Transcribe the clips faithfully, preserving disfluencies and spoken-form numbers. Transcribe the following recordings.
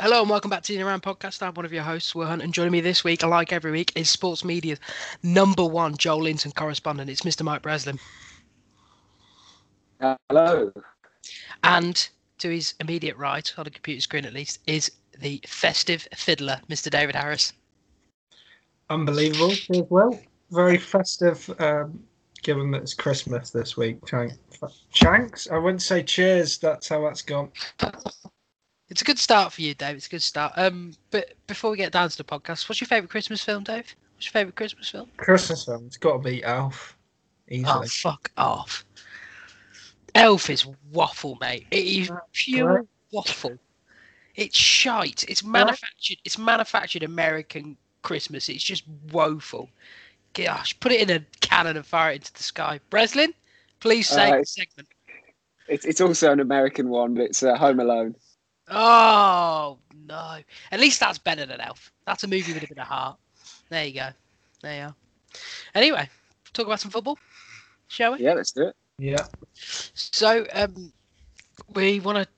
Hello and welcome back to the In and Around Podcast. I'm one of your hosts, Will Hunt, and joining me this week, like every week, is sports media's number one Joelinton correspondent. It's Mister Mike Breslin. Hello. And to his immediate right, on the computer screen at least, is the festive fiddler, Mister David Harris. Unbelievable as well. Very festive, um, given that it's Christmas this week. Chanks? I wouldn't say cheers. That's how that's gone. It's a good start for you, Dave. It's a good start. Um, but before we get down to the podcast, what's your favourite Christmas film, Dave? What's your favourite Christmas film? Christmas film. It's got to be Elf. Easily. Oh, fuck off. Elf is waffle, mate. It is That's pure great. waffle. It's shite. It's manufactured. It's manufactured American Christmas. It's just woeful. Gosh, put it in a cannon and fire it into the sky. Breslin, please say uh, the segment. It's it's also an American one, but it's uh, Home Alone. Oh, no. At least that's better than Elf. That's a movie with a bit of heart. There you go. There you are. Anyway, talk about some football, shall we? Yeah, let's do it. Yeah. So, um, we want to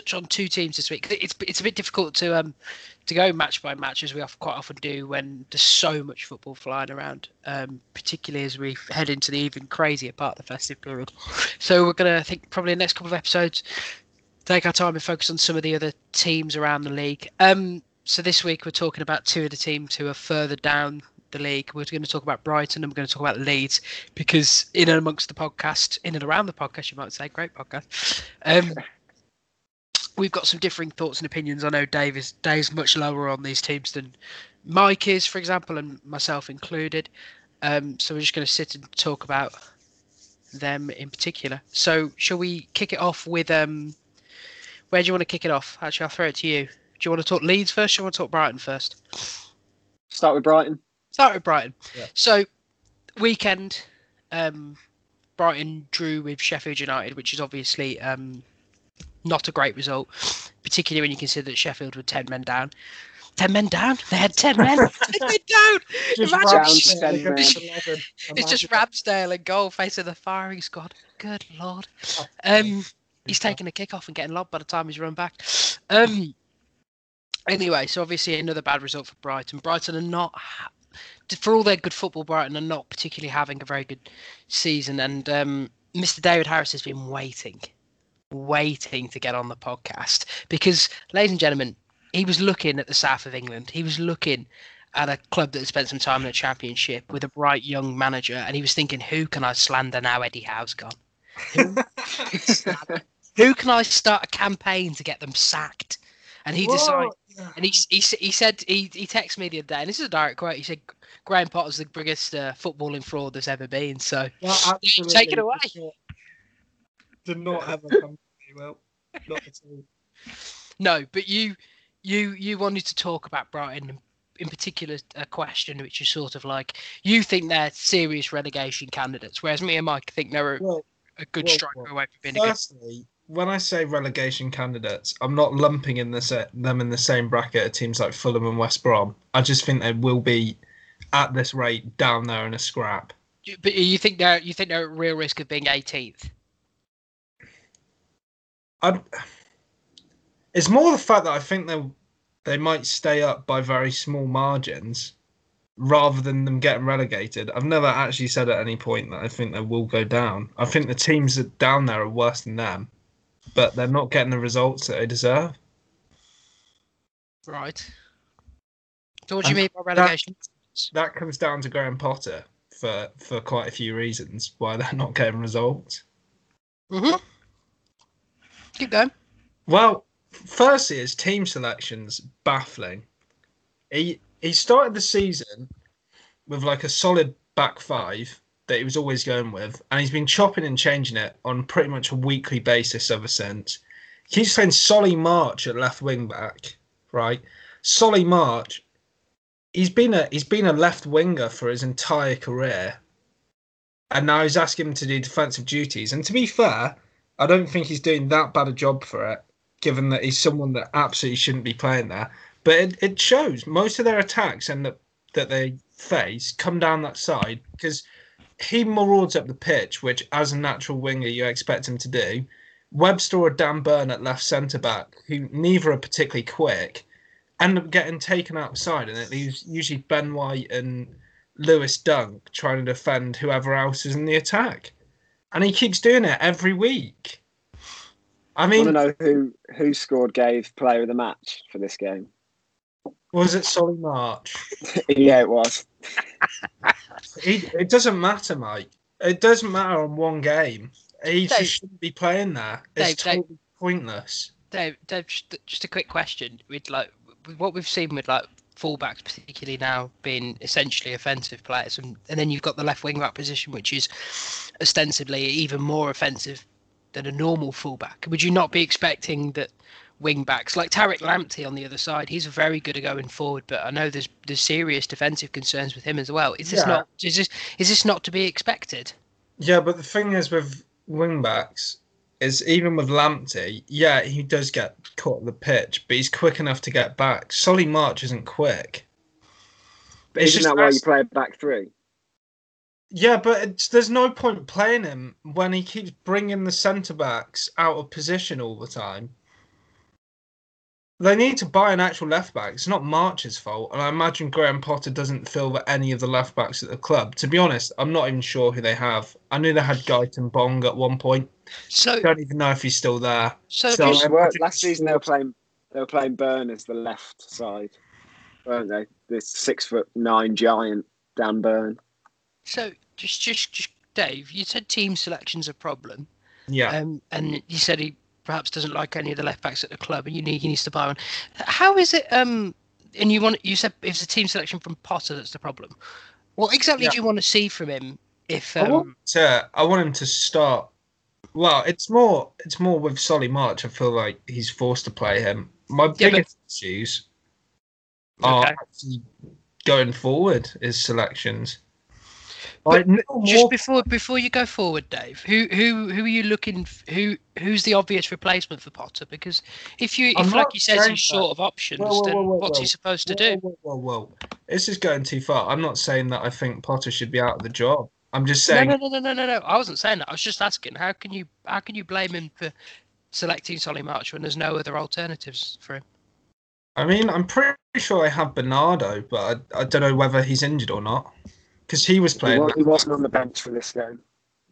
touch on two teams this week. It's it's a bit difficult to um to go match by match, as we quite often do when there's so much football flying around, um, particularly as we head into the even crazier part of the festive period. So we're going to, I think, probably the next couple of episodes, take our time and focus on some of the other teams around the league. Um, so this week we're talking about two of the teams who are further down the league. We're going to talk about Brighton and we're going to talk about Leeds, because in and amongst the podcast, in and around the podcast, you might say, great podcast. Um, we've got some differing thoughts and opinions. I know Dave is Dave's much lower on these teams than Mike is, for example, and myself included. Um, so we're just going to sit and talk about them in particular. So shall we kick it off with... Um, Where do you want to kick it off? Actually, I'll throw it to you. Do you want to talk Leeds first, or do you want to talk Brighton first? Start with Brighton. Start with Brighton. Yeah. So, weekend, um, Brighton drew with Sheffield United, which is obviously um, not a great result, particularly when you consider that Sheffield were ten men down. Ten men down? They had ten men. ten men down. Just Imagine. Down ten it's, men. It's just Ramsdale in goal, facing the firing squad. Good Lord. Um... He's taking a kick off and getting lobbed by the time he's run back. Um, anyway, so obviously another bad result for Brighton. Brighton are not, ha- for all their good football, Brighton are not particularly having a very good season. And um, Mister David Harris has been waiting, waiting to get on the podcast. Because, ladies and gentlemen, he was looking at the south of England. He was looking at a club that had spent some time in a championship with a bright young manager. And he was thinking, who can I slander now Eddie Howe's gone? Who, who can I start a campaign to get them sacked? And he Whoa. decided, and he he he said he he texted me the other day, and this is a direct quote. He said, "Graham Potter's the biggest uh, footballing fraud there's ever been." So yeah, take it away. Did not have a company well, not at all. No, but you you you wanted to talk about Brighton. In particular, a question which is sort of like, you think they're serious relegation candidates, whereas me and Mike think they're well, a good well, striker well. away from being. Firstly, a good... when I say relegation candidates, I'm not lumping in the set, them in the same bracket of teams like Fulham and West Brom. I just think they will be, at this rate, down there in a scrap. But you think they're you think they're at real risk of being eighteenth? I'd... It's more the fact that I think they'll. They might stay up by very small margins rather than them getting relegated. I've never actually said at any point that I think they will go down. I think the teams that down there are worse than them, but they're not getting the results that they deserve. Right. So what do you and mean by relegation? That, that comes down to Graham Potter for, for quite a few reasons why they're not getting results. Mm-hmm. Keep going. Well... Firstly, his team selection's baffling. He he started the season with like a solid back five that he was always going with, and he's been chopping and changing it on pretty much a weekly basis ever since. He keeps playing Solly March at left wing back, right? Solly March, he's been a he's been a left winger for his entire career, and now he's asking him to do defensive duties. And to be fair, I don't think he's doing that bad a job for it, given that he's someone that absolutely shouldn't be playing there. But it, it shows. Most of their attacks and the, that they face come down that side because he marauds up the pitch, which, as a natural winger, you expect him to do. Webster or Dan Burn at left centre-back, who neither are particularly quick, end up getting taken outside, and it leaves usually Ben White and Lewis Dunk trying to defend whoever else is in the attack. And he keeps doing it every week. I mean, I want to know who, who scored Gave player of the match for this game. Was it Solly March? Yeah, it was. it, it doesn't matter, Mike. It doesn't matter on one game. He Dave, just shouldn't be playing there. It's Dave, totally Dave, pointless. Dave, Dave, just a quick question. With like what we've seen with like fullbacks, particularly now, being essentially offensive players, and, and then you've got the left wing back position, which is ostensibly even more offensive than a normal fullback. Would you not be expecting that wing backs like Tarek Lamptey on the other side? He's very good at going forward, but I know there's there's serious defensive concerns with him as well. Is this yeah. not is this is this not to be expected? Yeah, but the thing is with wing backs is even with Lamptey, yeah, he does get caught at the pitch, but he's quick enough to get back. Solly March isn't quick. But isn't that why you play a back three? Yeah, but it's, there's no point playing him when he keeps bringing the centre backs out of position all the time. They need to buy an actual left back. It's not March's fault, and I imagine Graham Potter doesn't fill any of the left backs at the club. To be honest, I'm not even sure who they have. I knew they had Guyton Bong at one point. So I don't even know if he's still there. So, so they were, last season they were playing they were playing Burn as the left side, weren't they? This six foot nine giant Dan Burn. So just, just, just Dave, you said team selection's a problem. Yeah, um, and you said he perhaps doesn't like any of the left backs at the club, and you need he needs to buy one. How is it? Um, and you want you said it's the team selection from Potter that's the problem. What exactly yeah. do you want to see from him? If um, I want to, I want him to start. Well, it's more it's more with Solly March. I feel like he's forced to play him. My yeah, biggest but... issues are okay. actually going forward is selections. But just before before you go forward, Dave, who who who are you looking? Who who's the obvious replacement for Potter? Because if you if like you says he's short of options, whoa, whoa, whoa, then whoa, what's whoa. he supposed to do? Whoa, whoa, whoa, whoa! This is going too far. I'm not saying that I think Potter should be out of the job. I'm just saying. No, no, no, no, no, no. I wasn't saying that. I was just asking. How can you how can you blame him for selecting Solly March when there's no other alternatives for him? I mean, I'm pretty sure I have Bernardo, but I, I don't know whether he's injured or not. Because he was playing. He wasn't on the bench for this game.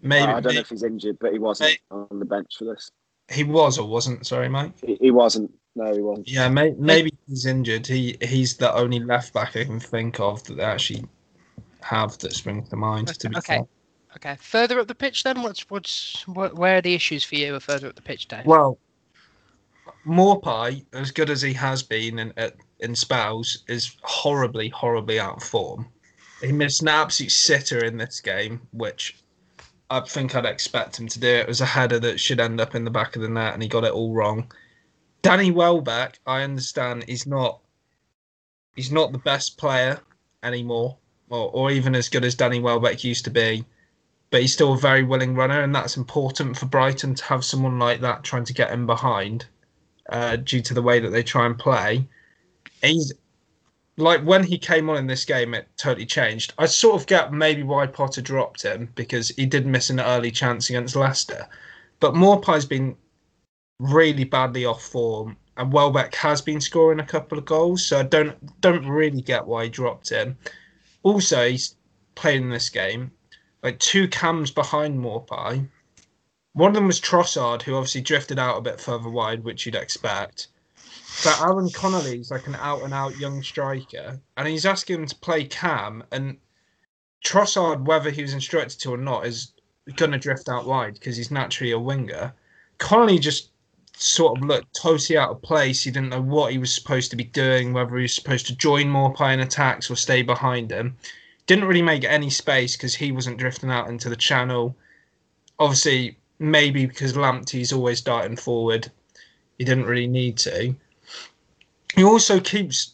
Maybe uh, I don't know if he's injured, but he wasn't maybe. on the bench for this. He was or wasn't? Sorry, Mike. He, he wasn't. No, he wasn't. Yeah, may, maybe he's injured. He he's the only left back I can think of that they actually have that springs to mind. Okay. To be okay. Fair. Okay. Further up the pitch, then. What's what's what, where are the issues for you? Further up the pitch, Dave. Well, Mopie, as good as he has been in at, in spells, is horribly, horribly out of form. He missed an absolute sitter in this game, which I think I'd expect him to do. It was a header that should end up in the back of the net, and he got it all wrong. Danny Welbeck, I understand he's not he's not the best player anymore, or, or even as good as Danny Welbeck used to be, but he's still a very willing runner, and that's important for Brighton to have someone like that trying to get him behind uh, due to the way that they try and play. He's... Like, when he came on in this game, it totally changed. I sort of get maybe why Potter dropped him, because he did miss an early chance against Leicester. But Maupai's been really badly off form, and Welbeck has been scoring a couple of goals, so I don't, don't really get why he dropped him. Also, he's playing in this game, like, two cams behind Maupai. One of them was Trossard, who obviously drifted out a bit further wide, which you'd expect. But Aaron Connolly's like an out-and-out young striker, and he's asking him to play cam, and Trossard, whether he was instructed to or not, is going to drift out wide because he's naturally a winger. Connolly just sort of looked totally out of place. He didn't know what he was supposed to be doing, whether he was supposed to join Maupai in attacks or stay behind him. Didn't really make any space because he wasn't drifting out into the channel. Obviously, maybe because Lamptey's always darting forward, he didn't really need to. He also keeps...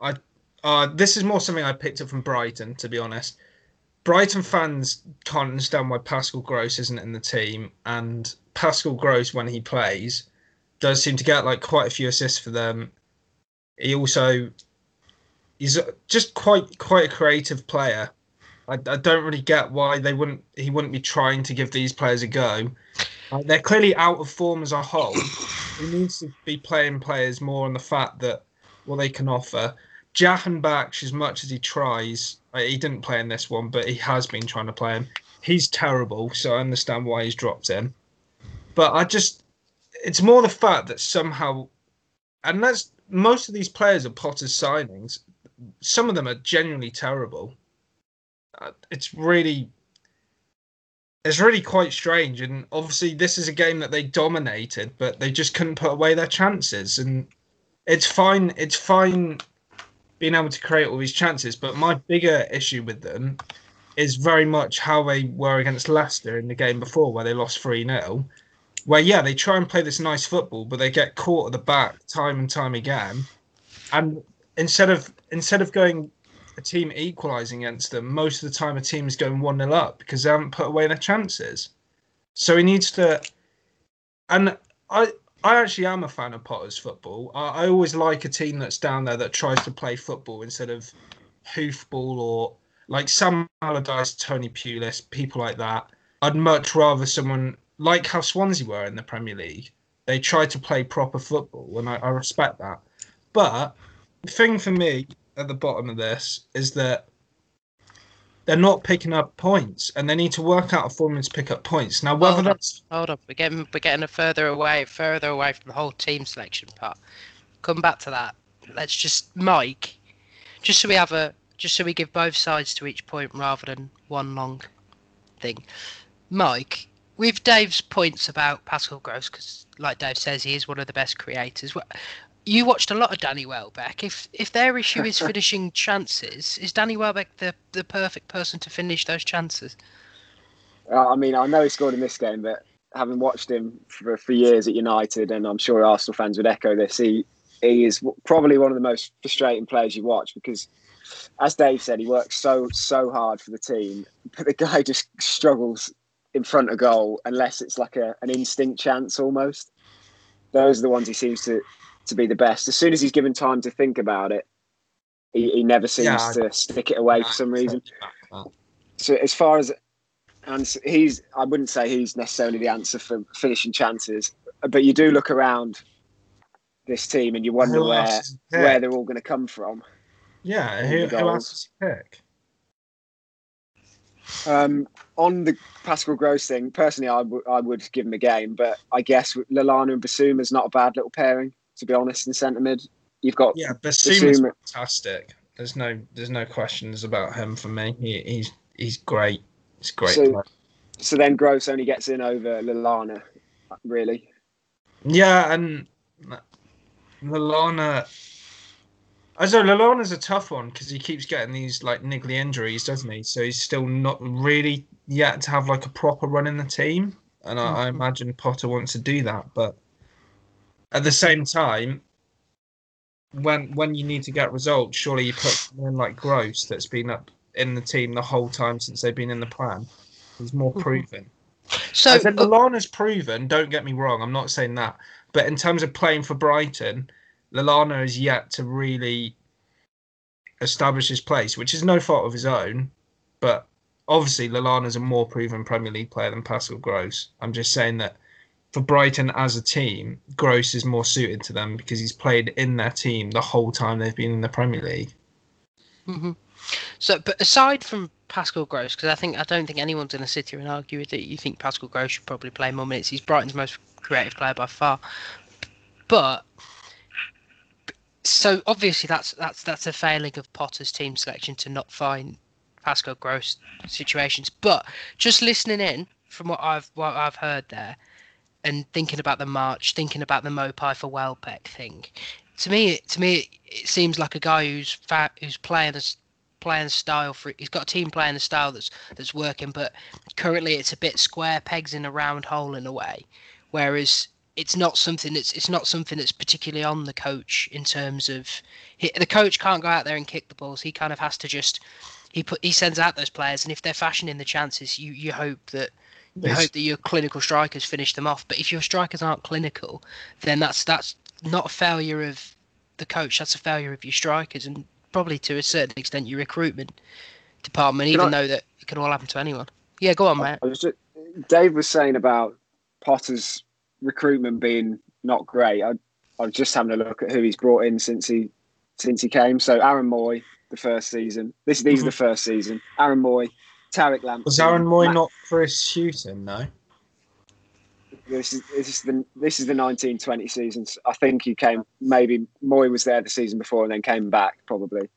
I uh, This is more something I picked up from Brighton, to be honest. Brighton fans can't understand why Pascal Gross isn't in the team. And Pascal Gross, when he plays, does seem to get like quite a few assists for them. He also... He's just quite quite a creative player. I, I don't really get why they wouldn't. he wouldn't be trying to give these players a go. Like, they're clearly out of form as a whole. He needs to be playing players more on the fact that what they can offer. Jahanbakhsh, as much as he tries, he didn't play in this one, but he has been trying to play him. He's terrible, so I understand why he's dropped him. But I just, it's more the fact that somehow, and that's, most of these players are Potter's signings. Some of them are genuinely terrible. It's really, it's really quite strange. And obviously this is a game that they dominated, but they just couldn't put away their chances. And it's fine, it's fine being able to create all these chances, but my bigger issue with them is very much how they were against Leicester in the game before, where they lost three nil, where, yeah, they try and play this nice football, but they get caught at the back time and time again. And instead of instead of going a team equalising against them, most of the time a team is going one nil up because they haven't put away their chances. So he needs to... And I... I actually am a fan of Potter's football. I, I always like a team that's down there that tries to play football instead of hoofball, or like Sam Allardyce, Tony Pulis, people like that. I'd much rather someone like how Swansea were in the Premier League. They tried to play proper football, and I, I respect that. But the thing for me at the bottom of this is that they're not picking up points, and they need to work out a formula to pick up points. Now, whether hold that's... On, hold on, we're getting, we're getting a further away, further away from the whole team selection part. Come back to that. Let's just, Mike, just so we have a, just so we give both sides to each point rather than one long thing. Mike, with Dave's points about Pascal Gross, because like Dave says, he is one of the best creators. You watched a lot of Danny Welbeck. If if their issue is finishing chances, is Danny Welbeck the, the perfect person to finish those chances? Uh, I mean, I know he scored in this game, but having watched him for, for years at United, and I'm sure Arsenal fans would echo this, he, he is probably one of the most frustrating players you watch because, as Dave said, he works so, so hard for the team, but the guy just struggles in front of goal unless it's like a, an instinct chance almost. Those are the ones he seems to... to be the best. As soon as he's given time to think about it, he, he never seems yeah, to stick it away for some reason. So as far as and he's, I wouldn't say he's necessarily the answer for finishing chances, but you do look around this team and you wonder where where they're all going to come from. Yeah, who, who else does he pick? Um, on the Pascal Gross thing, personally, I, w- I would give him a game, but I guess Lallana and Bissouma is not a bad little pairing, to be honest, in centre mid. You've got yeah, Bissouma's fantastic. There's no, there's no questions about him for me. He, he's, he's great. It's great. So, so then Gross only gets in over Lallana, really. Yeah, and Lallana. I don't know, Lallana's a tough one because he keeps getting these like niggly injuries, doesn't he? So he's still not really yet to have like a proper run in the team, and I, mm-hmm. I imagine Potter wants to do that, but. At the same time, when when you need to get results, surely you put someone like Gross that's been up in the team the whole time since they've been in the plan. He's more proven. So As in, uh, Lallana's proven, don't get me wrong, I'm not saying that. But in terms of playing for Brighton, Lallana is yet to really establish his place, which is no fault of his own. But obviously, Lallana's a more proven Premier League player than Pascal Gross. I'm just saying that. For Brighton as a team, Gross is more suited to them because he's played in their team the whole time they've been in the Premier League. Mm-hmm. So, but aside from Pascal Gross, because I think I don't think anyone's going to sit here and argue with it. You think Pascal Gross should probably play more minutes. He's Brighton's most creative player by far. But so obviously that's that's that's a failing of Potter's team selection to not find Pascal Gross situations. But just listening in from what I've what I've heard there. And thinking about the March, thinking about the Mopie for Welbeck thing, to me, to me, it seems like a guy who's fat, who's playing a playing a style for. He's got a team playing a style that's that's working, but currently it's a bit square pegs in a round hole in a way. Whereas it's not something that's it's not something that's particularly on the coach in terms of he, the coach can't go out there and kick the balls. He kind of has to just he put he sends out those players, and if they're fashioning the chances, you you hope that. You hope that your clinical strikers finish them off. But if your strikers aren't clinical, then that's that's not a failure of the coach. That's a failure of your strikers and probably to a certain extent your recruitment department, can even I, though that it can all happen to anyone. Yeah, go on, mate. I was just, Dave was saying about Potter's recruitment being not great. I, I was just having a look at who he's brought in since he since he came. So Aaron Moy, the first season. This these mm-hmm. are the first season. Aaron Moy, Tarek Lamptey. Was Aaron Moy Matt... not Chris Hughton though? This is this is the this is the nineteen twenty seasons. I think he came. Maybe Moy was there the season before and then came back probably.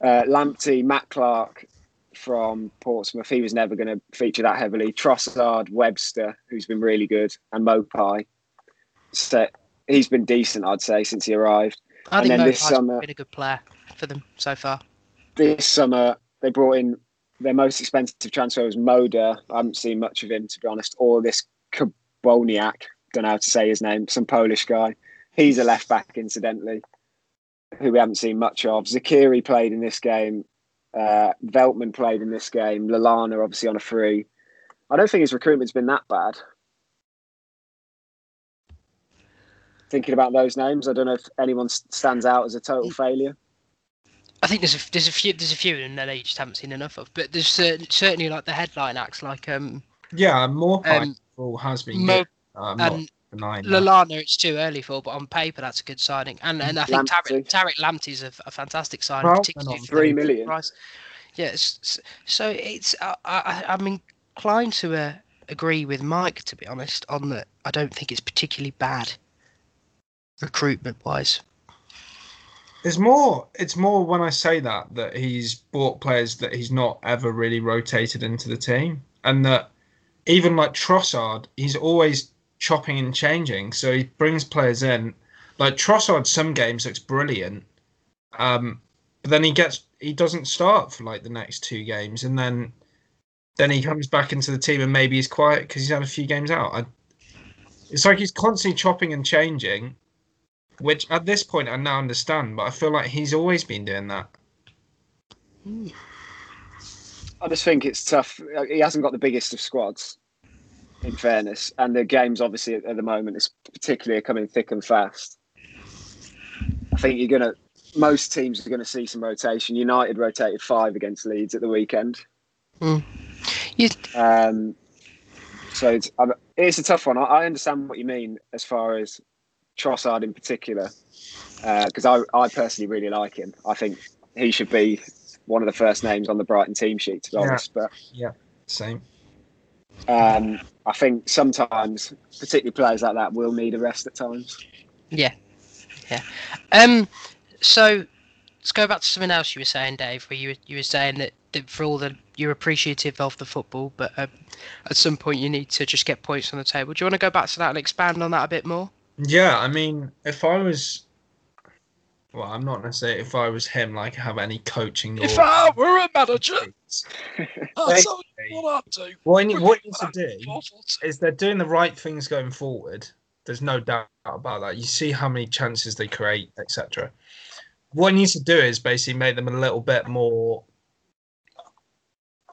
Uh, Lamptey, Matt Clark from Portsmouth. He was never going to feature that heavily. Trossard, Webster, who's been really good, and Mopie. So he's been decent, I'd say, since he arrived. I and think Mopie's been a good player for them so far. This summer, they brought in their most expensive transfer was Moda. I haven't seen much of him, to be honest. Or this Koboniak, don't know how to say his name, some Polish guy. He's a left-back, incidentally, who we haven't seen much of. Zakiri played in this game. Uh, Veltman played in this game. Lallana, obviously, on a free. I don't think his recruitment's been that bad. Thinking about those names, I don't know if anyone stands out as a total failure. I think there's a, there's a few there's a few in there that you just haven't seen enough of. But there's certain, certainly like the headline acts like um yeah, more um, has been Mo- good. I'm um, not- Lallana, it's too early for, but on paper that's a good signing, and and I think Tarek, Tarek Lamptey's a, a fantastic signing, well, particularly for three million. Price. Yes, so it's I, I, I'm inclined to uh, agree with Mike, to be honest, on that. I don't think it's particularly bad recruitment-wise. It's more, it's more when I say that that he's bought players that he's not ever really rotated into the team, and that even like Trossard, he's always chopping and changing, so he brings players in. Like Trossard, some games looks brilliant, um, but then he gets he doesn't start for like the next two games, and then then he comes back into the team and maybe he's quiet because he's had a few games out. I, it's like he's constantly chopping and changing, which at this point I now understand, but I feel like he's always been doing that. I just think it's tough. He hasn't got the biggest of squads, in fairness, and the games obviously at the moment is particularly coming thick and fast. I think you're gonna, most teams are gonna see some rotation. United rotated five against Leeds at the weekend. Mm. Yes. Um, so it's, it's a tough one. I understand what you mean as far as Trossard in particular, because uh, I, I personally really like him. I think he should be one of the first names on the Brighton team sheet, to be honest. Yeah. But yeah, same. Um, I think sometimes, particularly players like that, will need a rest at times. Yeah, yeah. Um, so let's go back to something else you were saying, Dave. Where you were, you were saying that, that for all the you're appreciative of the football, but um, at some point you need to just get points on the table. Do you want to go back to that and expand on that a bit more? Yeah, I mean, if I was, well, I'm not going to say if I was him, like have any coaching. Or if I were a manager. That's all you want to do. What you, what you need to do is they're doing the right things going forward. There's no doubt about that. You see how many chances they create, et cetera. What you need to do is basically make them a little bit more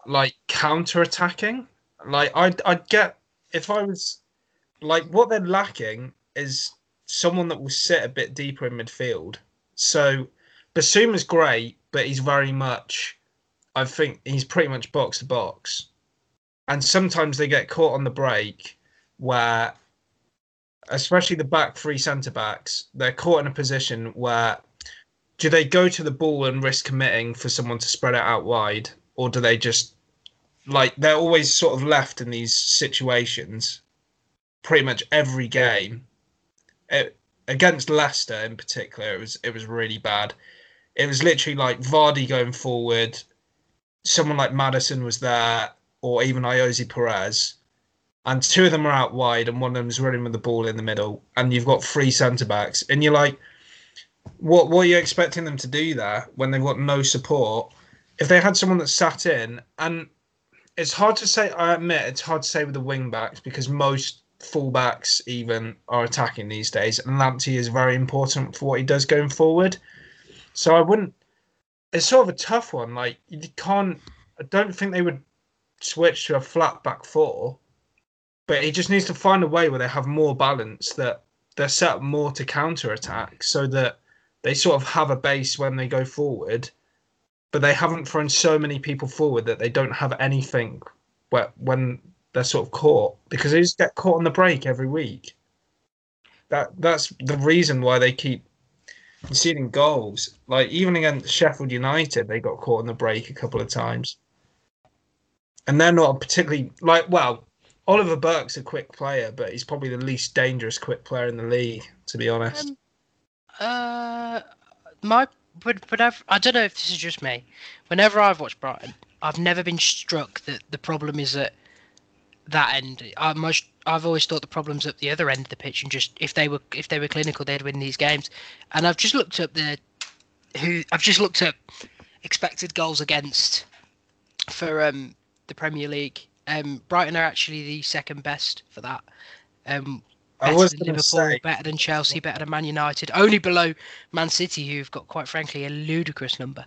like counter-attacking. Like I'd, I'd get if I was like what they're lacking is someone that will sit a bit deeper in midfield. So Bissouma's great, but he's very much, I think he's pretty much box to box. And sometimes they get caught on the break where, especially the back three centre-backs, they're caught in a position where do they go to the ball and risk committing for someone to spread it out wide? Or do they just, like, they're always sort of left in these situations pretty much every game. It, against Leicester in particular, it was it was really bad. It was literally like Vardy going forward. Someone like Madison was there, or even Iosi Perez, and two of them are out wide, and one of them is running with the ball in the middle, and you've got three centre backs, and you're like, what? What are you expecting them to do there when they've got no support? If they had someone that sat in, and it's hard to say. I admit it's hard to say with the wing backs because most fullbacks even are attacking these days, and Lamptey is very important for what he does going forward. So I wouldn't. It's sort of a tough one. Like you can't. I don't think they would switch to a flat back four, but he just needs to find a way where they have more balance, that they're set up more to counter attack, so that they sort of have a base when they go forward, but they haven't thrown so many people forward that they don't have anything where, when they're sort of caught, because they just get caught on the break every week. That that's the reason why they keep You see it in goals. Like, even against Sheffield United, they got caught in the break a couple of times. And they're not particularly... like. Well, Oliver Burke's a quick player, but he's probably the least dangerous quick player in the league, to be honest. Um, uh, my... But, but I've, I don't know if this is just me. Whenever I've watched Brighton, I've never been struck that the problem is at that end. I must, I've always thought the problem's at the other end of the pitch, and just if they were if they were clinical, they'd win these games. And I've just looked up the who I've just looked up expected goals against for um, the Premier League. Um, Brighton are actually the second best for that. Um, Better I was than Liverpool, say, better than Chelsea, better than Man United, only below Man City, who've got, quite frankly, a ludicrous number.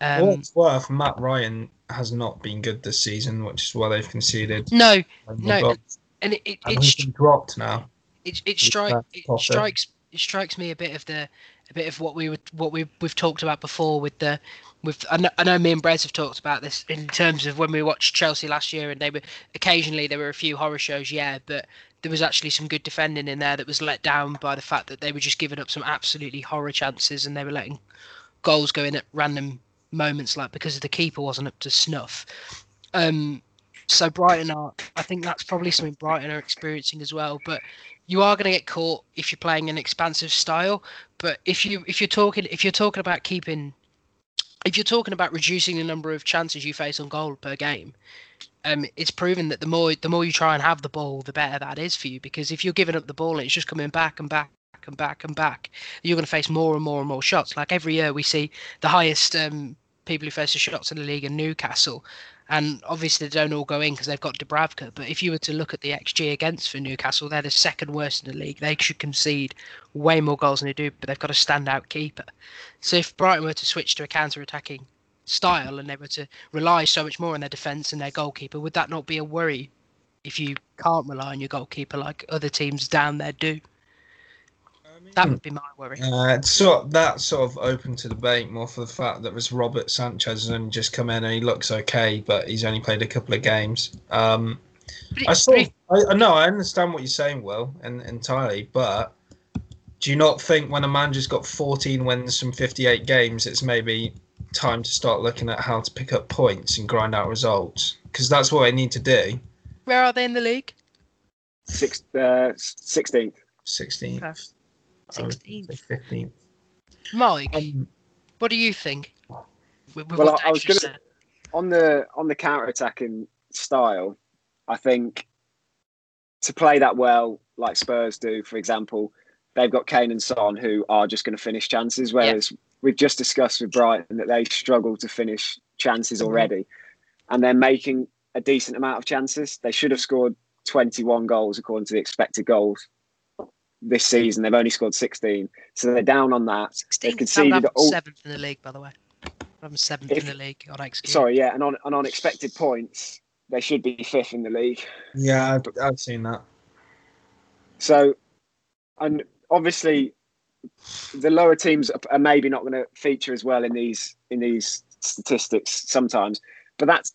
Um, for what it's worth, Matt Ryan has not been good this season, which is why they've conceded. No, no, goals. and it, it, and it's been dropped now. It it, stri- it strikes it strikes me a bit of the a bit of what we were what we we've talked about before with the with I know, I know me and Brez have talked about this in terms of when we watched Chelsea last year, and they were occasionally there were a few horror shows, yeah, but. There was actually some good defending in there that was let down by the fact that they were just giving up some absolutely horror chances, and they were letting goals go in at random moments, like because the keeper wasn't up to snuff. Um, so Brighton are, I think that's probably something Brighton are experiencing as well. But you are going to get caught if you're playing an expansive style. But if you if you're talking if you're talking about keeping, if you're talking about reducing the number of chances you face on goal per game. Um, it's proven that the more the more you try and have the ball, the better that is for you. Because if you're giving up the ball and it's just coming back and back and back and back, you're going to face more and more and more shots. Like every year, we see the highest um, people who face the shots in the league are Newcastle, and obviously they don't all go in because they've got Dubravka. But if you were to look at the X G against for Newcastle, they're the second worst in the league. They should concede way more goals than they do, but they've got a standout keeper. So if Brighton were to switch to a counter-attacking style and they were to rely so much more on their defence and their goalkeeper, would that not be a worry if you can't rely on your goalkeeper like other teams down there do? I mean, that would be my worry. Uh, it's sort of, that's sort of open to debate, more for the fact that was Robert Sanchez has only just come in and he looks okay, but he's only played a couple of games. Um, I sort of, I, no, I understand what you're saying, Will, and entirely, but do you not think when a manager's got fourteen wins from fifty-eight games, it's maybe time to start looking at how to pick up points and grind out results, because that's what I need to do. Where are they in the league? Sixth, uh, sixteenth. Sixteenth. Okay. Sixteenth. Fifteenth. Mike, um, what do you think? With, with well, I, I was going to on the on the counter-attacking style. I think to play that well, like Spurs do, for example, they've got Kane and Son who are just going to finish chances, whereas. Yeah. We've just discussed with Brighton that they struggle to finish chances already, and they're making a decent amount of chances. They should have scored twenty-one goals according to the expected goals this season. They've only scored sixteen, so they're down on that. They've conceded all... seventh in the league, by the way. I'm seventh if... in the league on X G. Sorry, yeah, and on and on expected points, they should be fifth in the league. Yeah, I've, I've seen that. So, and obviously. The lower teams are maybe not going to feature as well in these in these statistics sometimes, but that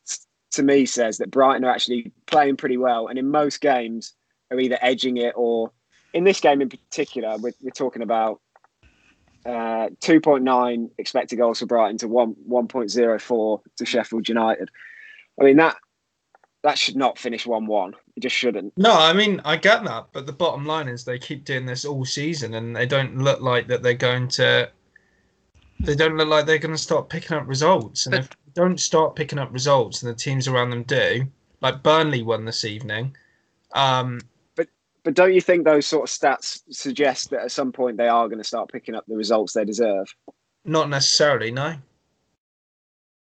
to me says that Brighton are actually playing pretty well, and in most games are either edging it or, in this game in particular, we're, we're talking about uh, two point nine expected goals for Brighton to one one point oh four to Sheffield United. I mean that that should not finish one-one. It just shouldn't. No, I mean, I get that. But the bottom line is they keep doing this all season and they don't look like that they're going to... They don't look like they're going to start picking up results. And but, if they don't start picking up results and the teams around them do, like Burnley won this evening... Um, but but don't you think those sort of stats suggest that at some point they are going to start picking up the results they deserve? Not necessarily, no.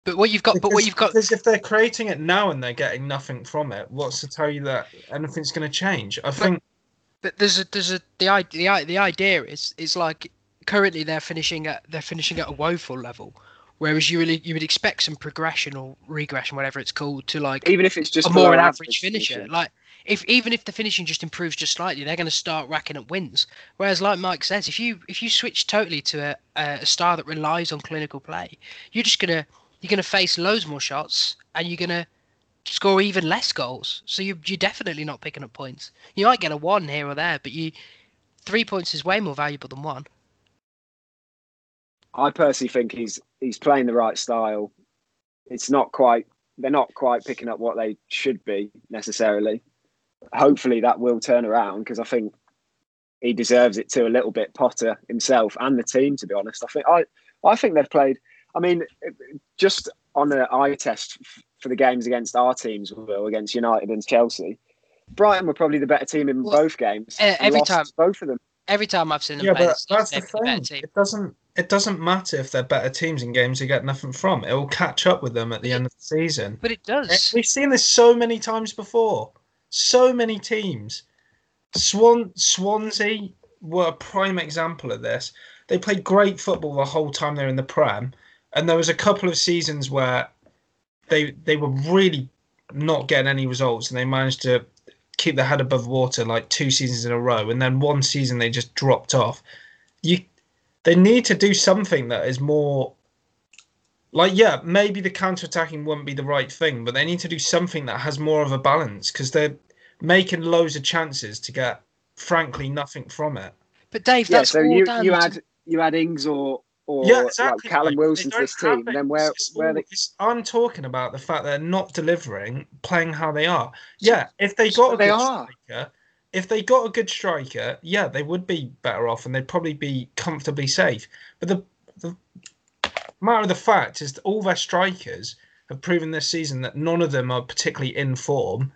But what you've got, because, but what you've got, because if they're creating it now and they're getting nothing from it, what's to tell you that anything's going to change? I but, think. But there's a there's a the the the idea is is like currently they're finishing at they're finishing at a woeful level, whereas you really you would expect some progression or regression, whatever it's called, to like even if it's just a more an average, average finisher. Position. Like if even if the finishing just improves just slightly, they're going to start racking up wins. Whereas, like Mike says, if you if you switch totally to a a style that relies on clinical play, you're just going to You're going to face loads more shots and you're going to score even less goals. So you, you're definitely not picking up points. You might get a one here or there, but you three points is way more valuable than one. I personally think he's he's playing the right style. It's not quite, they're not quite picking up what they should be necessarily. Hopefully that will turn around, because I think he deserves it too a little bit, Potter himself and the team, to be honest. I think I, I think they've played, I mean, just on an eye test for the games against our teams, Will, against United and Chelsea, Brighton were probably the better team in well, both games. Every time, both of them. Every time I've seen them yeah, play, but that's the thing. The it doesn't. It doesn't matter if they're better teams in games you get nothing from. It will catch up with them at the end of the season. But it does. We've seen this so many times before. So many teams. Swan Swansea were a prime example of this. They played great football the whole time they were in the Prem, and there was a couple of seasons where they they were really not getting any results, and they managed to keep their head above water like two seasons in a row, and then one season they just dropped off. You. They need to do something that is more like, yeah, maybe the counter-attacking wouldn't be the right thing, but they need to do something that has more of a balance, because they're making loads of chances to get, frankly, nothing from it. But Dave, yeah, that's so all you, down you to... add you add Ings or or yeah, exactly. like Callum Wilson to this team, it. then where where they... I'm talking about the fact they're not delivering, playing how they are. Yeah, if they got so a they good are. striker. If they got a good striker, yeah, they would be better off and they'd probably be comfortably safe. But the, the matter of the fact is that all their strikers have proven this season that none of them are particularly in form.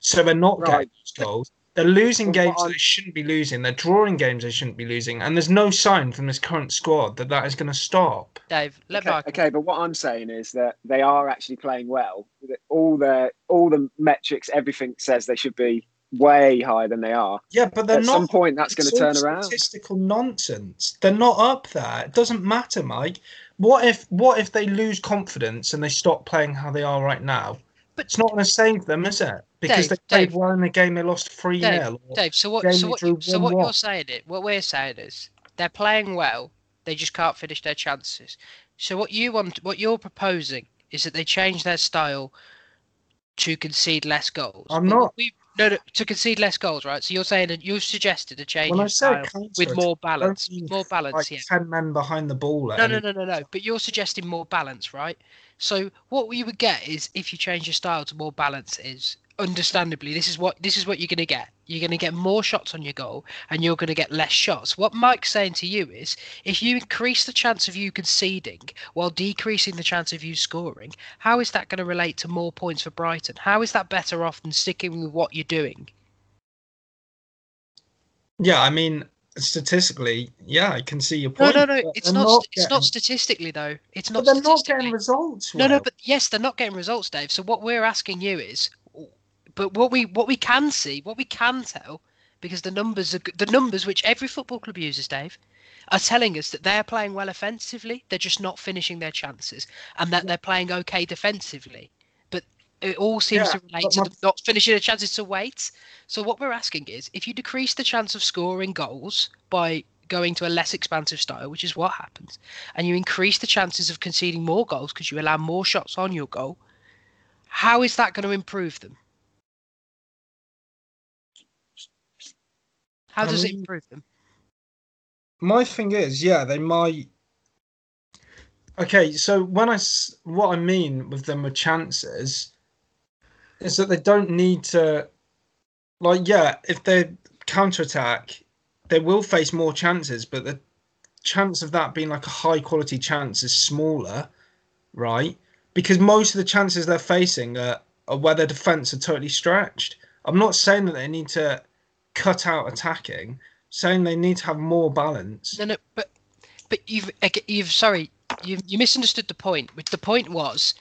So they're not right. getting goals. They're losing well, games that they shouldn't be losing. They're drawing games they shouldn't be losing. And there's no sign from this current squad that that is going to stop. Dave, let okay, me... Okay, but what I'm saying is that they are actually playing well. All the, all the metrics, everything says they should be way higher than they are. Yeah, but they're at not, some point that's going to turn around. Statistical nonsense. They're not up there. It doesn't matter, Mike. What if what if they lose confidence and they stop playing how they are right now? But it's not going to save them, is it? Because Dave, they played Dave, well in the game they lost three nil. Dave, Dave, so what? So what? You, so what you're saying? It. What we're saying is they're playing well. They just can't finish their chances. So what you want? What you're proposing is that they change their style to concede less goals. I'm but not. No, no, to concede less goals, right? So you're saying that you've suggested a change well, of style with more balance. More balance, like yeah. ten men behind the ball. No, no, no, no, no. But you're suggesting more balance, right? So what you would get is, if you change your style to more balance, is understandably this is what this is what you're going to get. You're going to get more shots on your goal, and you're going to get less shots. What Mike's saying to you is, if you increase the chance of you conceding while decreasing the chance of you scoring, how is that going to relate to more points for Brighton? How is that better off than sticking with what you're doing? Yeah, I mean, statistically, yeah, I can see your point. No, no, no. It's not. not getting... It's not statistically though. It's not. But they're not getting results. Well. No, no. But yes, they're not getting results, Dave. So what we're asking you is. But what we what we can see, what we can tell, because the numbers are, the numbers which every football club uses, Dave, are telling us that they're playing well offensively. They're just not finishing their chances, and that they're playing okay defensively. But it all seems yeah, to relate to my... them not finishing their chances to wait. So what we're asking is, if you decrease the chance of scoring goals by going to a less expansive style, which is what happens, and you increase the chances of conceding more goals because you allow more shots on your goal, how is that going to improve them? How does it improve them? My thing is, yeah, they might. Okay, so when I what I mean with them with chances is that they don't need to, like, yeah, if they counterattack, they will face more chances, but the chance of that being like a high quality chance is smaller, right? Because most of the chances they're facing are, are where their defence are totally stretched. I'm not saying that they need to cut out attacking, saying they need to have more balance. No, no, but but you've you've sorry, you you misunderstood the point. Which the point was,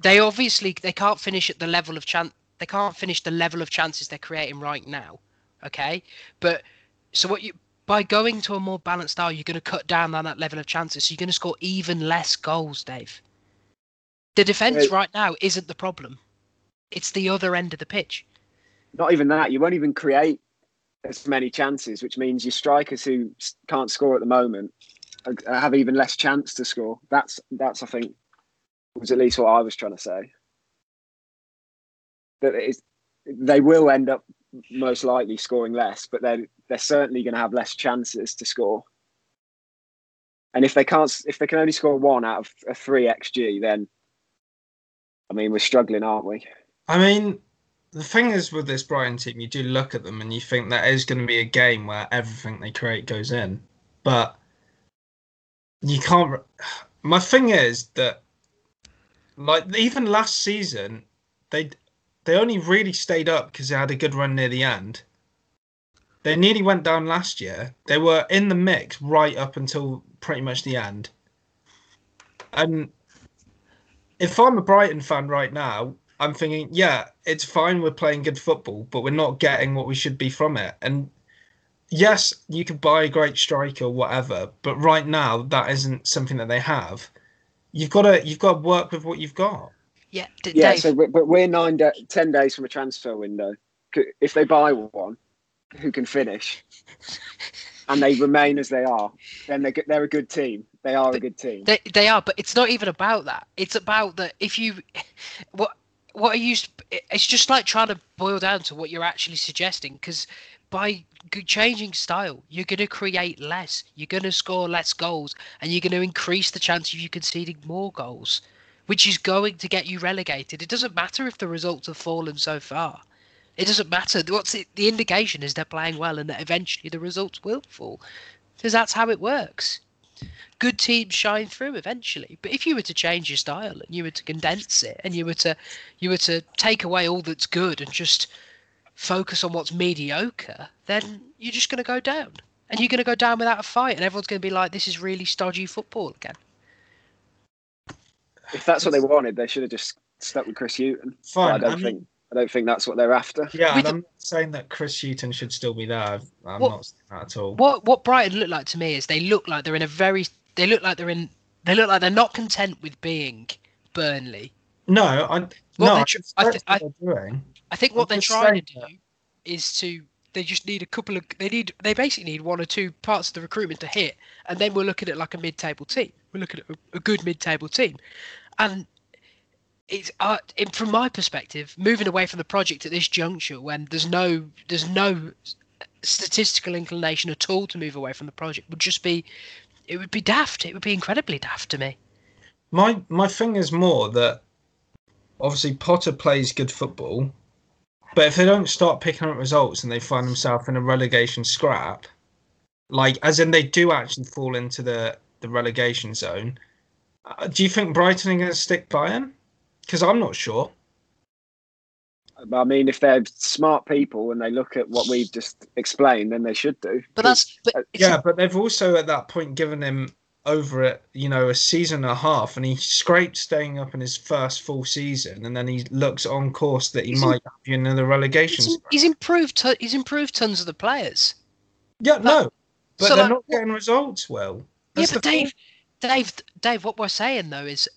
they obviously they can't finish at the level of chance. They can't finish the level of chances they're creating right now. Okay, but so what you by going to a more balanced style, you're going to cut down on that level of chances. So you're going to score even less goals, Dave. The defense hey. right now isn't the problem. It's the other end of the pitch. Not even that. You won't even create as many chances, which means your strikers who can't score at the moment have even less chance to score. That's that's I think was at least what I was trying to say. That it is, they will end up most likely scoring less, but they're they're certainly going to have less chances to score. And if they can't, if they can only score one out of a three X G, then I mean, we're struggling, aren't we? I mean, the thing is with this Brighton team, you do look at them and you think that is going to be a game where everything they create goes in, but you can't. Re- My thing is that, like, even last season, they they only really stayed up because they had a good run near the end. They nearly went down last year. They were in the mix right up until pretty much the end. And if I'm a Brighton fan right now, I'm thinking, yeah, it's fine, we're playing good football, but we're not getting what we should be from it. And yes, you could buy a great striker or whatever, but right now that isn't something that they have. You've got to you've got to work with what you've got. Yeah, d- yeah. Dave. So, but we're nine, de- ten days from a transfer window. If they buy one who can finish, and they remain as they are, then they're they're a good team. They are a good team. They they are, but it's not even about that. It's about that if you what what are you? It's just like trying to boil down to what you're actually suggesting, because by changing style, you're going to create less. You're going to score less goals, and you're going to increase the chance of you conceding more goals, which is going to get you relegated. It doesn't matter if the results have fallen so far. It doesn't matter. What's it, the indication is they're playing well, and that eventually the results will fall, because that's how it works. Good teams shine through eventually. But if you were to change your style and you were to condense it, and you were to you were to take away all that's good and just focus on what's mediocre, then you're just going to go down, and you're going to go down without a fight, and everyone's going to be like, this is really stodgy football again. If that's what they wanted, they should have just stuck with Chris Hughton. Fine, I don't I mean, think I don't think that's what they're after. Yeah, and I'm not saying that Chris Hughton should still be there. I'm what, not saying that at all. What what Brighton look like to me is they look like they're in a very they look like they're in they look like they're not content with being Burnley. No, I no. I, th- I, th- I, I think what I'm they're trying to do that. is to they just need a couple of they need they basically need one or two parts of the recruitment to hit, and then we're looking at like a mid-table team. We're looking at a, a good mid-table team, and it's uh, it, from my perspective, moving away from the project at this juncture when there's no there's no statistical inclination at all to move away from the project would just be it would be daft. It would be incredibly daft to me. My my thing is more that obviously Potter plays good football, but if they don't start picking up results and they find themselves in a relegation scrap, like as in they do actually fall into the the relegation zone, uh, do you think Brighton are going to stick by him? Because I'm not sure. I mean, if they're smart people and they look at what we've just explained, then they should do. But that's but yeah, but they've also at that point given him over it, you know, a season and a half, and he scraped staying up in his first full season, and then he looks on course that he might have you another relegation. He's, he's improved. T- he's improved tons of the players. Yeah, but, no, but so they're like, not getting results. Well, yeah, but Dave, point. Dave, Dave, what we're saying though is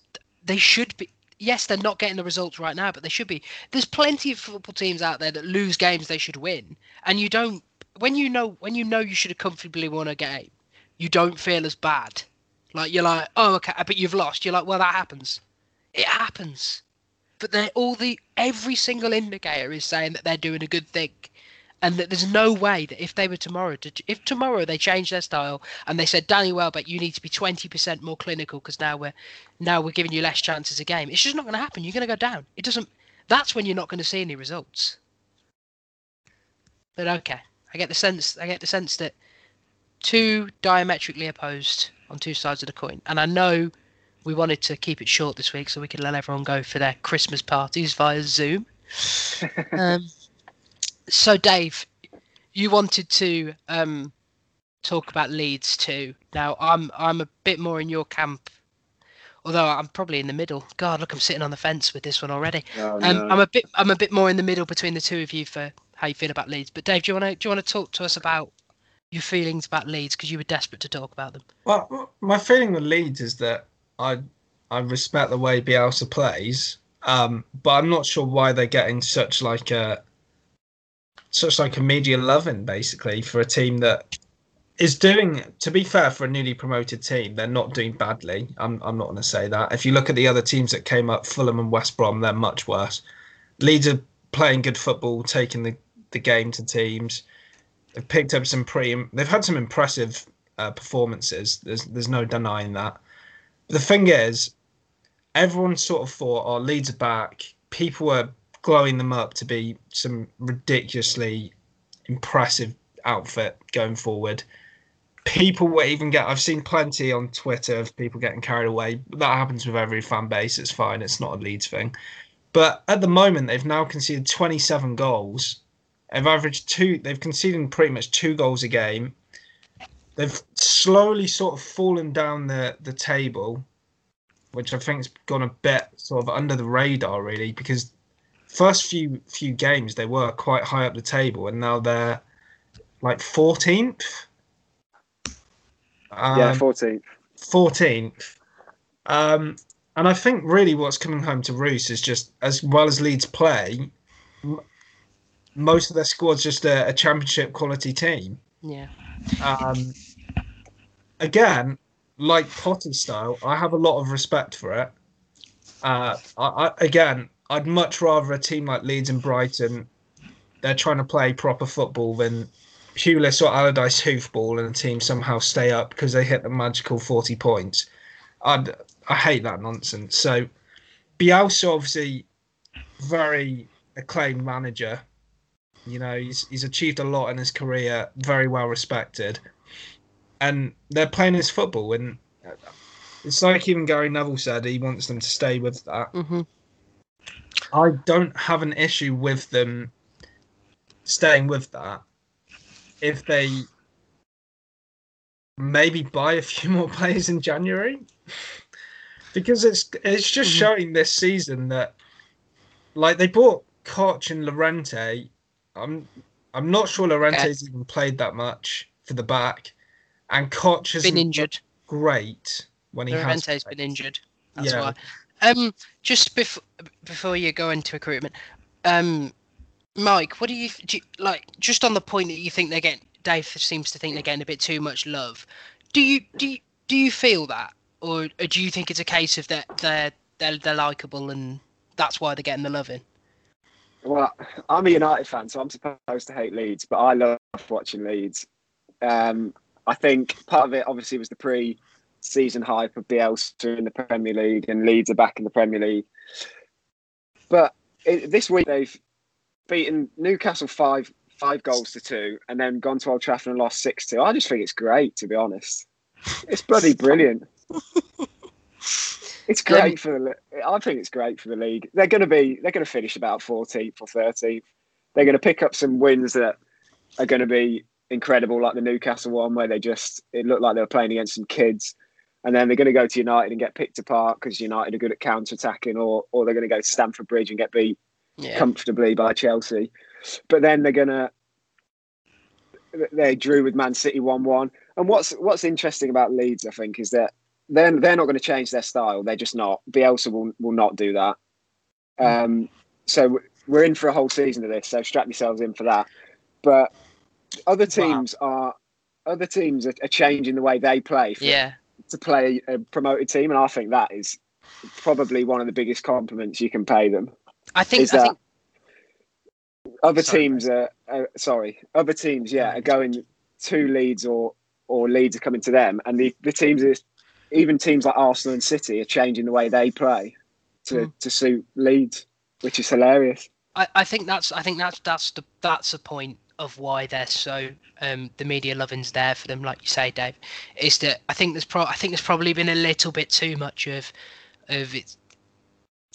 they should be. Yes, they're not getting the results right now, but they should be. There's plenty of football teams out there that lose games they should win, and you don't. When you know, when you know you should have comfortably won a game, you don't feel as bad. Like you're like, oh, okay, but you've lost. You're like, well, that happens. It happens. But they all the every single indicator is saying that they're doing a good thing, and that there's no way that if they were tomorrow, to, if tomorrow they changed their style and they said, Danny Welbeck, you need to be twenty percent more clinical because now we're now we're giving you less chances a game. It's just not going to happen. You're going to go down. It doesn't. That's when you're not going to see any results. But okay, I get the sense. I get the sense that two diametrically opposed on two sides of the coin. And I know we wanted to keep it short this week so we could let everyone go for their Christmas parties via Zoom. Um, So, Dave, you wanted to um, talk about Leeds too. Now, I'm I'm a bit more in your camp, although I'm probably in the middle. God, look, I'm sitting on the fence with this one already. Oh, um, no. I'm a bit I'm a bit more in the middle between the two of you for how you feel about Leeds. But Dave, do you want to do you want to talk to us about your feelings about Leeds, because you were desperate to talk about them? Well, my feeling with Leeds is that I I respect the way Bielsa plays, um, but I'm not sure why they're getting such like a Such like a media loving, basically, for a team that is doing, to be fair, for a newly promoted team, they're not doing badly. I'm I'm not going to say that. If you look at the other teams that came up, Fulham and West Brom, they're much worse. Leeds are playing good football, taking the, the game to teams. They've picked up some pretty. They've had some impressive uh, performances. There's there's no denying that. But the thing is, everyone sort of thought, oh, Leeds are back. People were glowing them up to be some ridiculously impressive outfit going forward. People were even get. I've seen plenty on Twitter of people getting carried away. That happens with every fan base. It's fine. It's not a Leeds thing. But at the moment, they've now conceded twenty-seven goals. They've averaged two. They've conceded pretty much two goals a game. They've slowly sort of fallen down the, the table, which I think has gone a bit sort of under the radar, really, because first few few games they were quite high up the table, and now they're like fourteenth. Um, yeah, fourteenth. fourteenth. Um, and I think really what's coming home to roost is just, as well as Leeds play, m- most of their squad's just a, a championship quality team. Yeah. Um, again, like Potter style, I have a lot of respect for it. Uh, I, I, again, I'd much rather a team like Leeds and Brighton, they're trying to play proper football, than Pulis or Allardyce hoofball and the team somehow stay up because they hit the magical forty points. I'd, I hate that nonsense. So Bielsa, obviously, very acclaimed manager. You know, he's he's achieved a lot in his career, very well respected. And they're playing his football. And it's like even Gary Neville said, he wants them to stay with that. Mm-hmm. I don't have an issue with them staying with that if they maybe buy a few more players in January. Because it's it's just mm-hmm. showing this season that, like, they bought Koch and Llorente. I'm I'm not sure Llorente's yeah. even played that much for the back. And Koch has been injured. Great when he Llorente's has played. been injured. That's yeah. why. Um, just before before you go into recruitment, um, Mike, what do you, do you like? Just on the point that you think they're getting, Dave seems to think they're getting a bit too much love. Do you do you, do you feel that, or, or do you think it's a case of that they're they're, they're likable and that's why they're getting the loving? Well, I'm a United fan, so I'm supposed to hate Leeds, but I love watching Leeds. Um, I think part of it obviously was the pre-season hype of Bielsa in the Premier League, and Leeds are back in the Premier League. But it, this week they've beaten Newcastle five five goals to two, and then gone to Old Trafford and lost six two. I just think it's great, to be honest. It's bloody brilliant. It's great um, for the. I think it's great for the league. They're going to be. They're going to finish about fourteenth or thirteenth. They're going to pick up some wins that are going to be incredible, like the Newcastle one, where they just it looked like they were playing against some kids, and then they're going to go to United and get picked apart because United are good at counter attacking, or or they're going to go to Stamford Bridge and get beat yeah. comfortably by Chelsea. But then they're going to. They drew with Man City one one, and what's what's interesting about Leeds, I think, is that. Then they're not going to change their style. They're just not. Bielsa will will not do that. Um, so we're in for a whole season of this. So strap yourselves in for that. But other teams wow. are other teams are, are changing the way they play for, yeah. to play a promoted team, and I think that is probably one of the biggest compliments you can pay them. I think. I think... Other sorry, teams are, are sorry. Other teams, yeah, are going to Leeds or or Leeds are coming to them, and the the teams are. Even teams like Arsenal and City are changing the way they play to, mm. to suit Leeds, which is hilarious. I, I think that's I think that's that's the that's the point of why they're so um, the media loving's there for them, like you say, Dave. Is that I think there's pro- I think there's probably been a little bit too much of of it.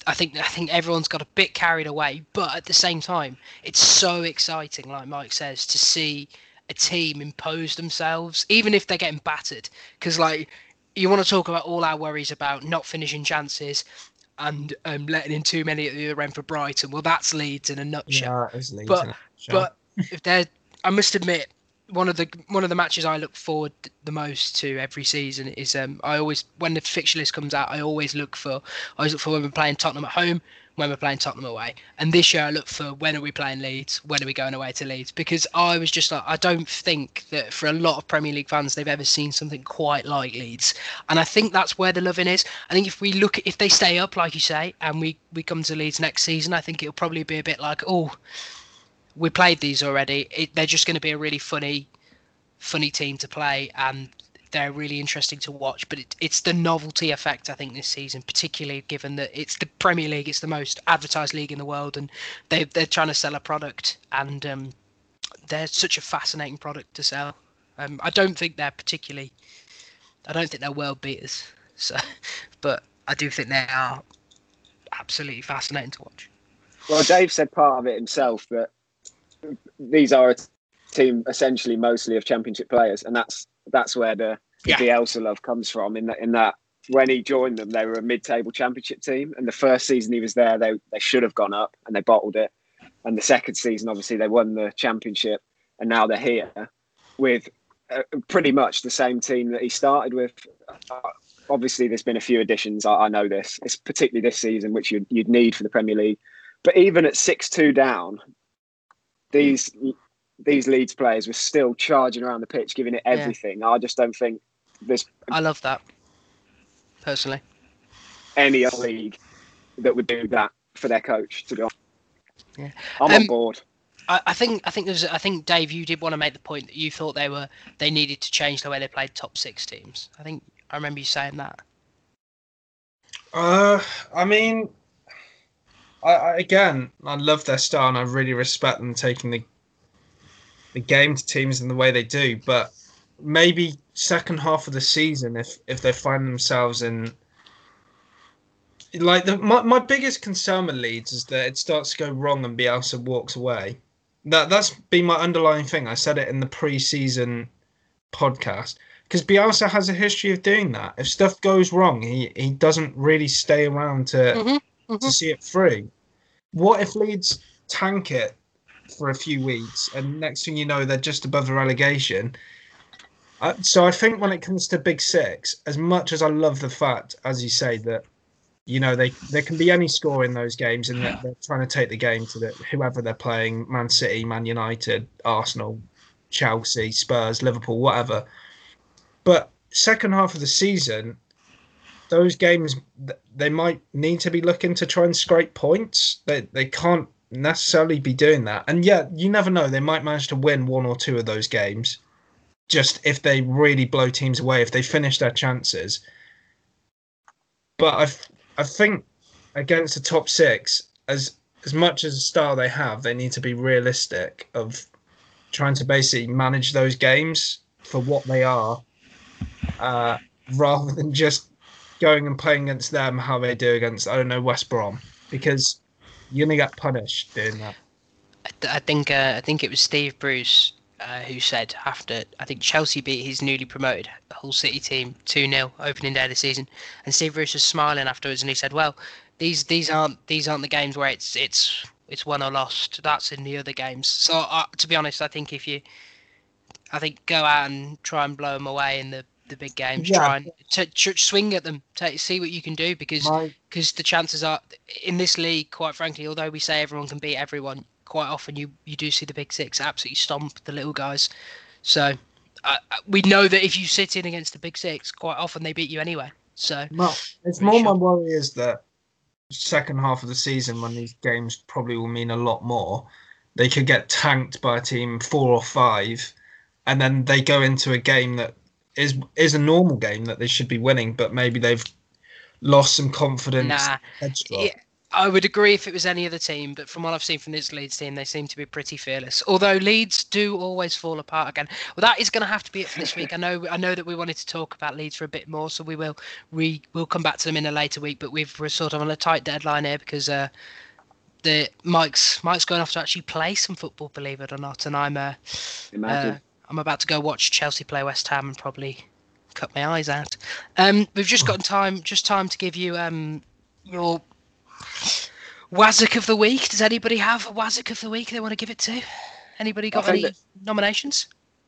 I think I think everyone's got a bit carried away, but at the same time, it's so exciting, like Mike says, to see a team impose themselves, even if they're getting battered, because like. You want to talk about all our worries about not finishing chances and um, letting in too many at the other end for Brighton. Well, that's Leeds in a nutshell. Yeah, Leeds but in a nutshell. But if they're, I must admit, one of the one of the matches I look forward the most to every season is um, I always when the fixture list comes out, I always look for I always look for when we're playing Tottenham at home, when we're playing Tottenham away, and this year I look for when are we playing Leeds, when are we going away to Leeds, because I was just like I don't think that for a lot of Premier League fans they've ever seen something quite like Leeds, and I think that's where the loving is. I think if we look at, if they stay up like you say and we, we come to Leeds next season, I think it'll probably be a bit like oh we played these already, it, they're just going to be a really funny funny team to play, and they're really interesting to watch. But it, it's the novelty effect, I think, this season, particularly given that it's the Premier League, it's the most advertised league in the world, and they, they're trying to sell a product, and um, they're such a fascinating product to sell. Um, I don't think they're particularly, I don't think they're world beaters, so, but I do think they are absolutely fascinating to watch. Well, Dave said part of it himself, that these are a team essentially mostly of Championship players, and that's that's where the, the yeah. Bielsa love comes from. In that, in that, when he joined them, they were a mid-table Championship team, and the first season he was there, they they should have gone up, and they bottled it. And the second season, obviously, they won the Championship, and now they're here with uh, pretty much the same team that he started with. Uh, obviously, there's been a few additions. I, I know this. It's particularly this season, which you'd, you'd need for the Premier League. But even at six two down, these these Leeds players were still charging around the pitch, giving it everything. Yeah. I just don't think there's... I love that, personally. Any other league that would do that for their coach, to be honest. Yeah. I'm um, on board. I, I think I think there's I think Dave, you did want to make the point that you thought they were they needed to change the way they played top six teams. I think I remember you saying that. Uh, I mean, I, I again, I love their style, and I really respect them taking the the game to teams in the way they do. But maybe second half of the season, if if they find themselves in. Like the, my my biggest concern with Leeds is that it starts to go wrong and Bielsa walks away. That that's been my underlying thing. I said it in the pre-season podcast because Bielsa has a history of doing that. If stuff goes wrong, he, he doesn't really stay around to mm-hmm. Mm-hmm. to see it through. What if Leeds tank it for a few weeks and next thing you know they're just above the relegation? Uh, so I think when it comes to Big Six, as much as I love the fact, as you say, that. You know, they there can be any score in those games, and they're, they're trying to take the game to the, whoever they're playing, Man City, Man United, Arsenal, Chelsea, Spurs, Liverpool, whatever. But second half of the season, those games, they might need to be looking to try and scrape points. They, they can't necessarily be doing that. And, yeah, you never know. They might manage to win one or two of those games just if they really blow teams away, if they finish their chances. But I've... I think against the top six, as as much as the style they have, they need to be realistic of trying to basically manage those games for what they are, uh, rather than just going and playing against them how they do against, I don't know, West Brom, because you're gonna get punished doing that. I, th- I think uh, I think it was Steve Bruce uh, who said after I think Chelsea beat his newly promoted Hull City team two nil opening day of the season, and Steve Bruce was smiling afterwards and he said, well, these these aren't these aren't the games where it's it's it's won or lost, that's in the other games. So uh, to be honest, I think if you I think go out and try and blow them away in the, the big games, yeah. try and t- t- swing at them, t- see what you can do, because My... cause the chances are in this league, quite frankly, although we say everyone can beat everyone, quite often you, you do see the Big Six absolutely stomp the little guys. So uh, we know that if you sit in against the Big Six, quite often they beat you anyway. So well, it's more sure. My worry is that second half of the season, when these games probably will mean a lot more, they could get tanked by a team four or five, and then they go into a game that is is a normal game that they should be winning, but maybe they've lost some confidence. Nah. Yeah. I would agree if it was any other team, but from what I've seen from this Leeds team, they seem to be pretty fearless. Although Leeds do always fall apart again. Well, that is going to have to be it for this week. I know, I know that we wanted to talk about Leeds for a bit more, so we will. We will come back to them in a later week, but we've, we're sort of on a tight deadline here because uh, the Mike's Mike's going off to actually play some football, believe it or not, and I'm uh, uh, I'm about to go watch Chelsea play West Ham and probably cut my eyes out. Um, we've just got time, just time to give you um your. Wazick of the week. Does anybody have a Wazick of the week they want to give it to? Anybody got any nominations?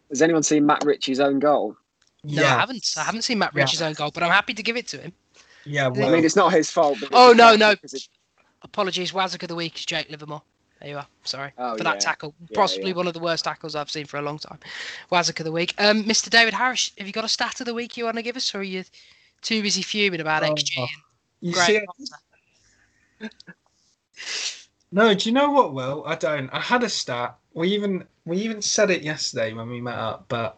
Has anyone seen Matt Ritchie's own goal? No, yeah. I haven't. I haven't seen Matt Ritchie's yeah. own goal, but I'm happy to give it to him. Yeah, well. I mean, it's not his fault. But oh no, no. It... Apologies. Wazick of the week is Jake Livermore. There you are. Sorry oh, for that yeah. tackle. Yeah, Possibly yeah. one of the worst tackles I've seen for a long time. Wazick of the week. Um, Mister David Harris, have you got a stat of the week you want to give us, or are you too busy fuming about oh, X G? You Great see it? No, do you know what, Will? I don't. I had a stat. We even we even said it yesterday when we met up, but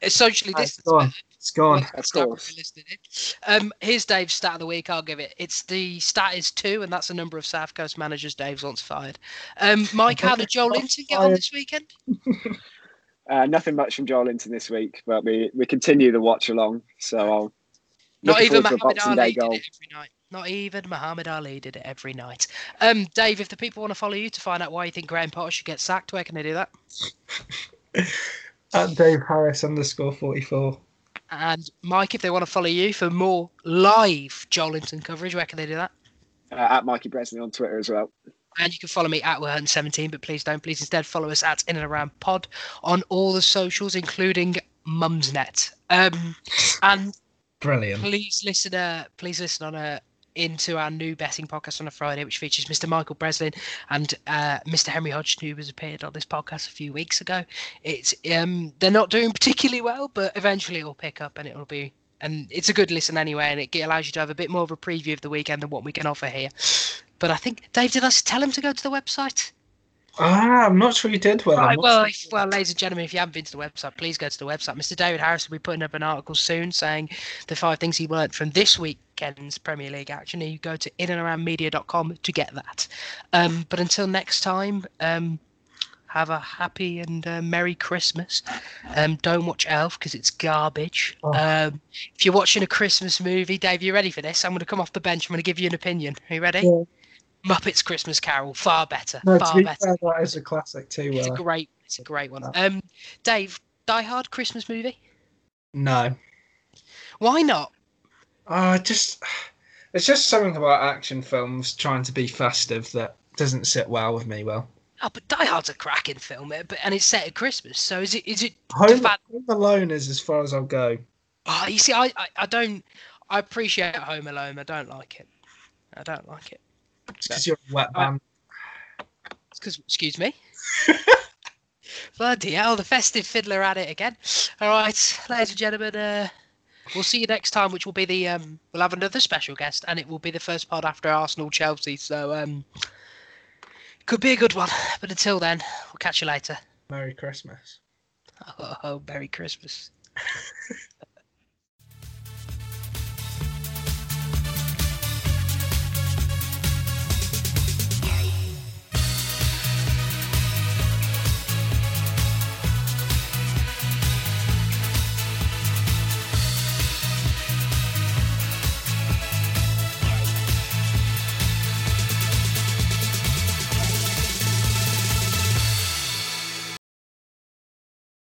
It's socially distanced. It's gone. It's gone. It's gone. It's gone. Um, here's Dave's stat of the week. I'll give it. It's the stat is two, and that's the number of South Coast managers Dave's once fired. Um, Mike, how did Joelinton get on this weekend? uh, nothing much from Joelinton this week, but we, we continue the watch along. So I'll not even Muhammad Ali did it every night. Not even Muhammad Ali did it every night. Um, Dave, if the people want to follow you to find out why you think Graham Potter should get sacked, where can they do that? At Dave Harris underscore forty-four. And Mike, if they want to follow you for more live Joelinton coverage, where can they do that? Uh, at Mikey Breslin on Twitter as well. And you can follow me at Will Hunt seventeen, but please don't. Please instead follow us at In and Around Pod on all the socials, including Mumsnet. Um, and brilliant. Please listen. Uh, please listen on a. into our new betting podcast on a Friday, which features Mister Michael Breslin and uh, Mister Henry Hodgson, who has appeared on this podcast a few weeks ago. It's um, they're not doing particularly well, but eventually it'll pick up and it'll be, and it's a good listen anyway, and it allows you to have a bit more of a preview of the weekend than what we can offer here. But I think, Dave, did I tell him to go to the website? Ah, I'm not sure you did. Well, right, well, if, well, ladies and gentlemen, if you haven't been to the website, please go to the website. Mister David Harris will be putting up an article soon saying the five things he learnt from this weekend's Premier League action. You go to in and around media dot com to get that. Um, but until next time, um, have a happy and uh, merry Christmas. Um, don't watch Elf because it's garbage. Oh. Um, if you're watching a Christmas movie, Dave, you ready for this? I'm going to come off the bench. I'm going to give you an opinion. Are you ready? Yeah. Muppets Christmas Carol, far better, no, far better. Fair, that is a classic too. It's uh, a great, it's a great one. Um, Dave, Die Hard Christmas movie? No. Why not? Uh just it's just something about action films trying to be festive that doesn't sit well with me. Well, oh, but Die Hard's a cracking film, it, but and it's set at Christmas, so is it? Is it? Home, fact... Home Alone is as far as I'll go. Ah, oh, you see, I, I, I don't, I appreciate Home Alone. I don't like it. I don't like it. It's because you're a wet man. It's because, excuse me. Bloody hell, the festive fiddler at it again. All right, ladies and gentlemen, uh, we'll see you next time, which will be the, um, we'll have another special guest, and it will be the first pod after Arsenal-Chelsea, so um, could be a good one. But until then, we'll catch you later. Merry Christmas. Oh, oh, oh Merry Christmas.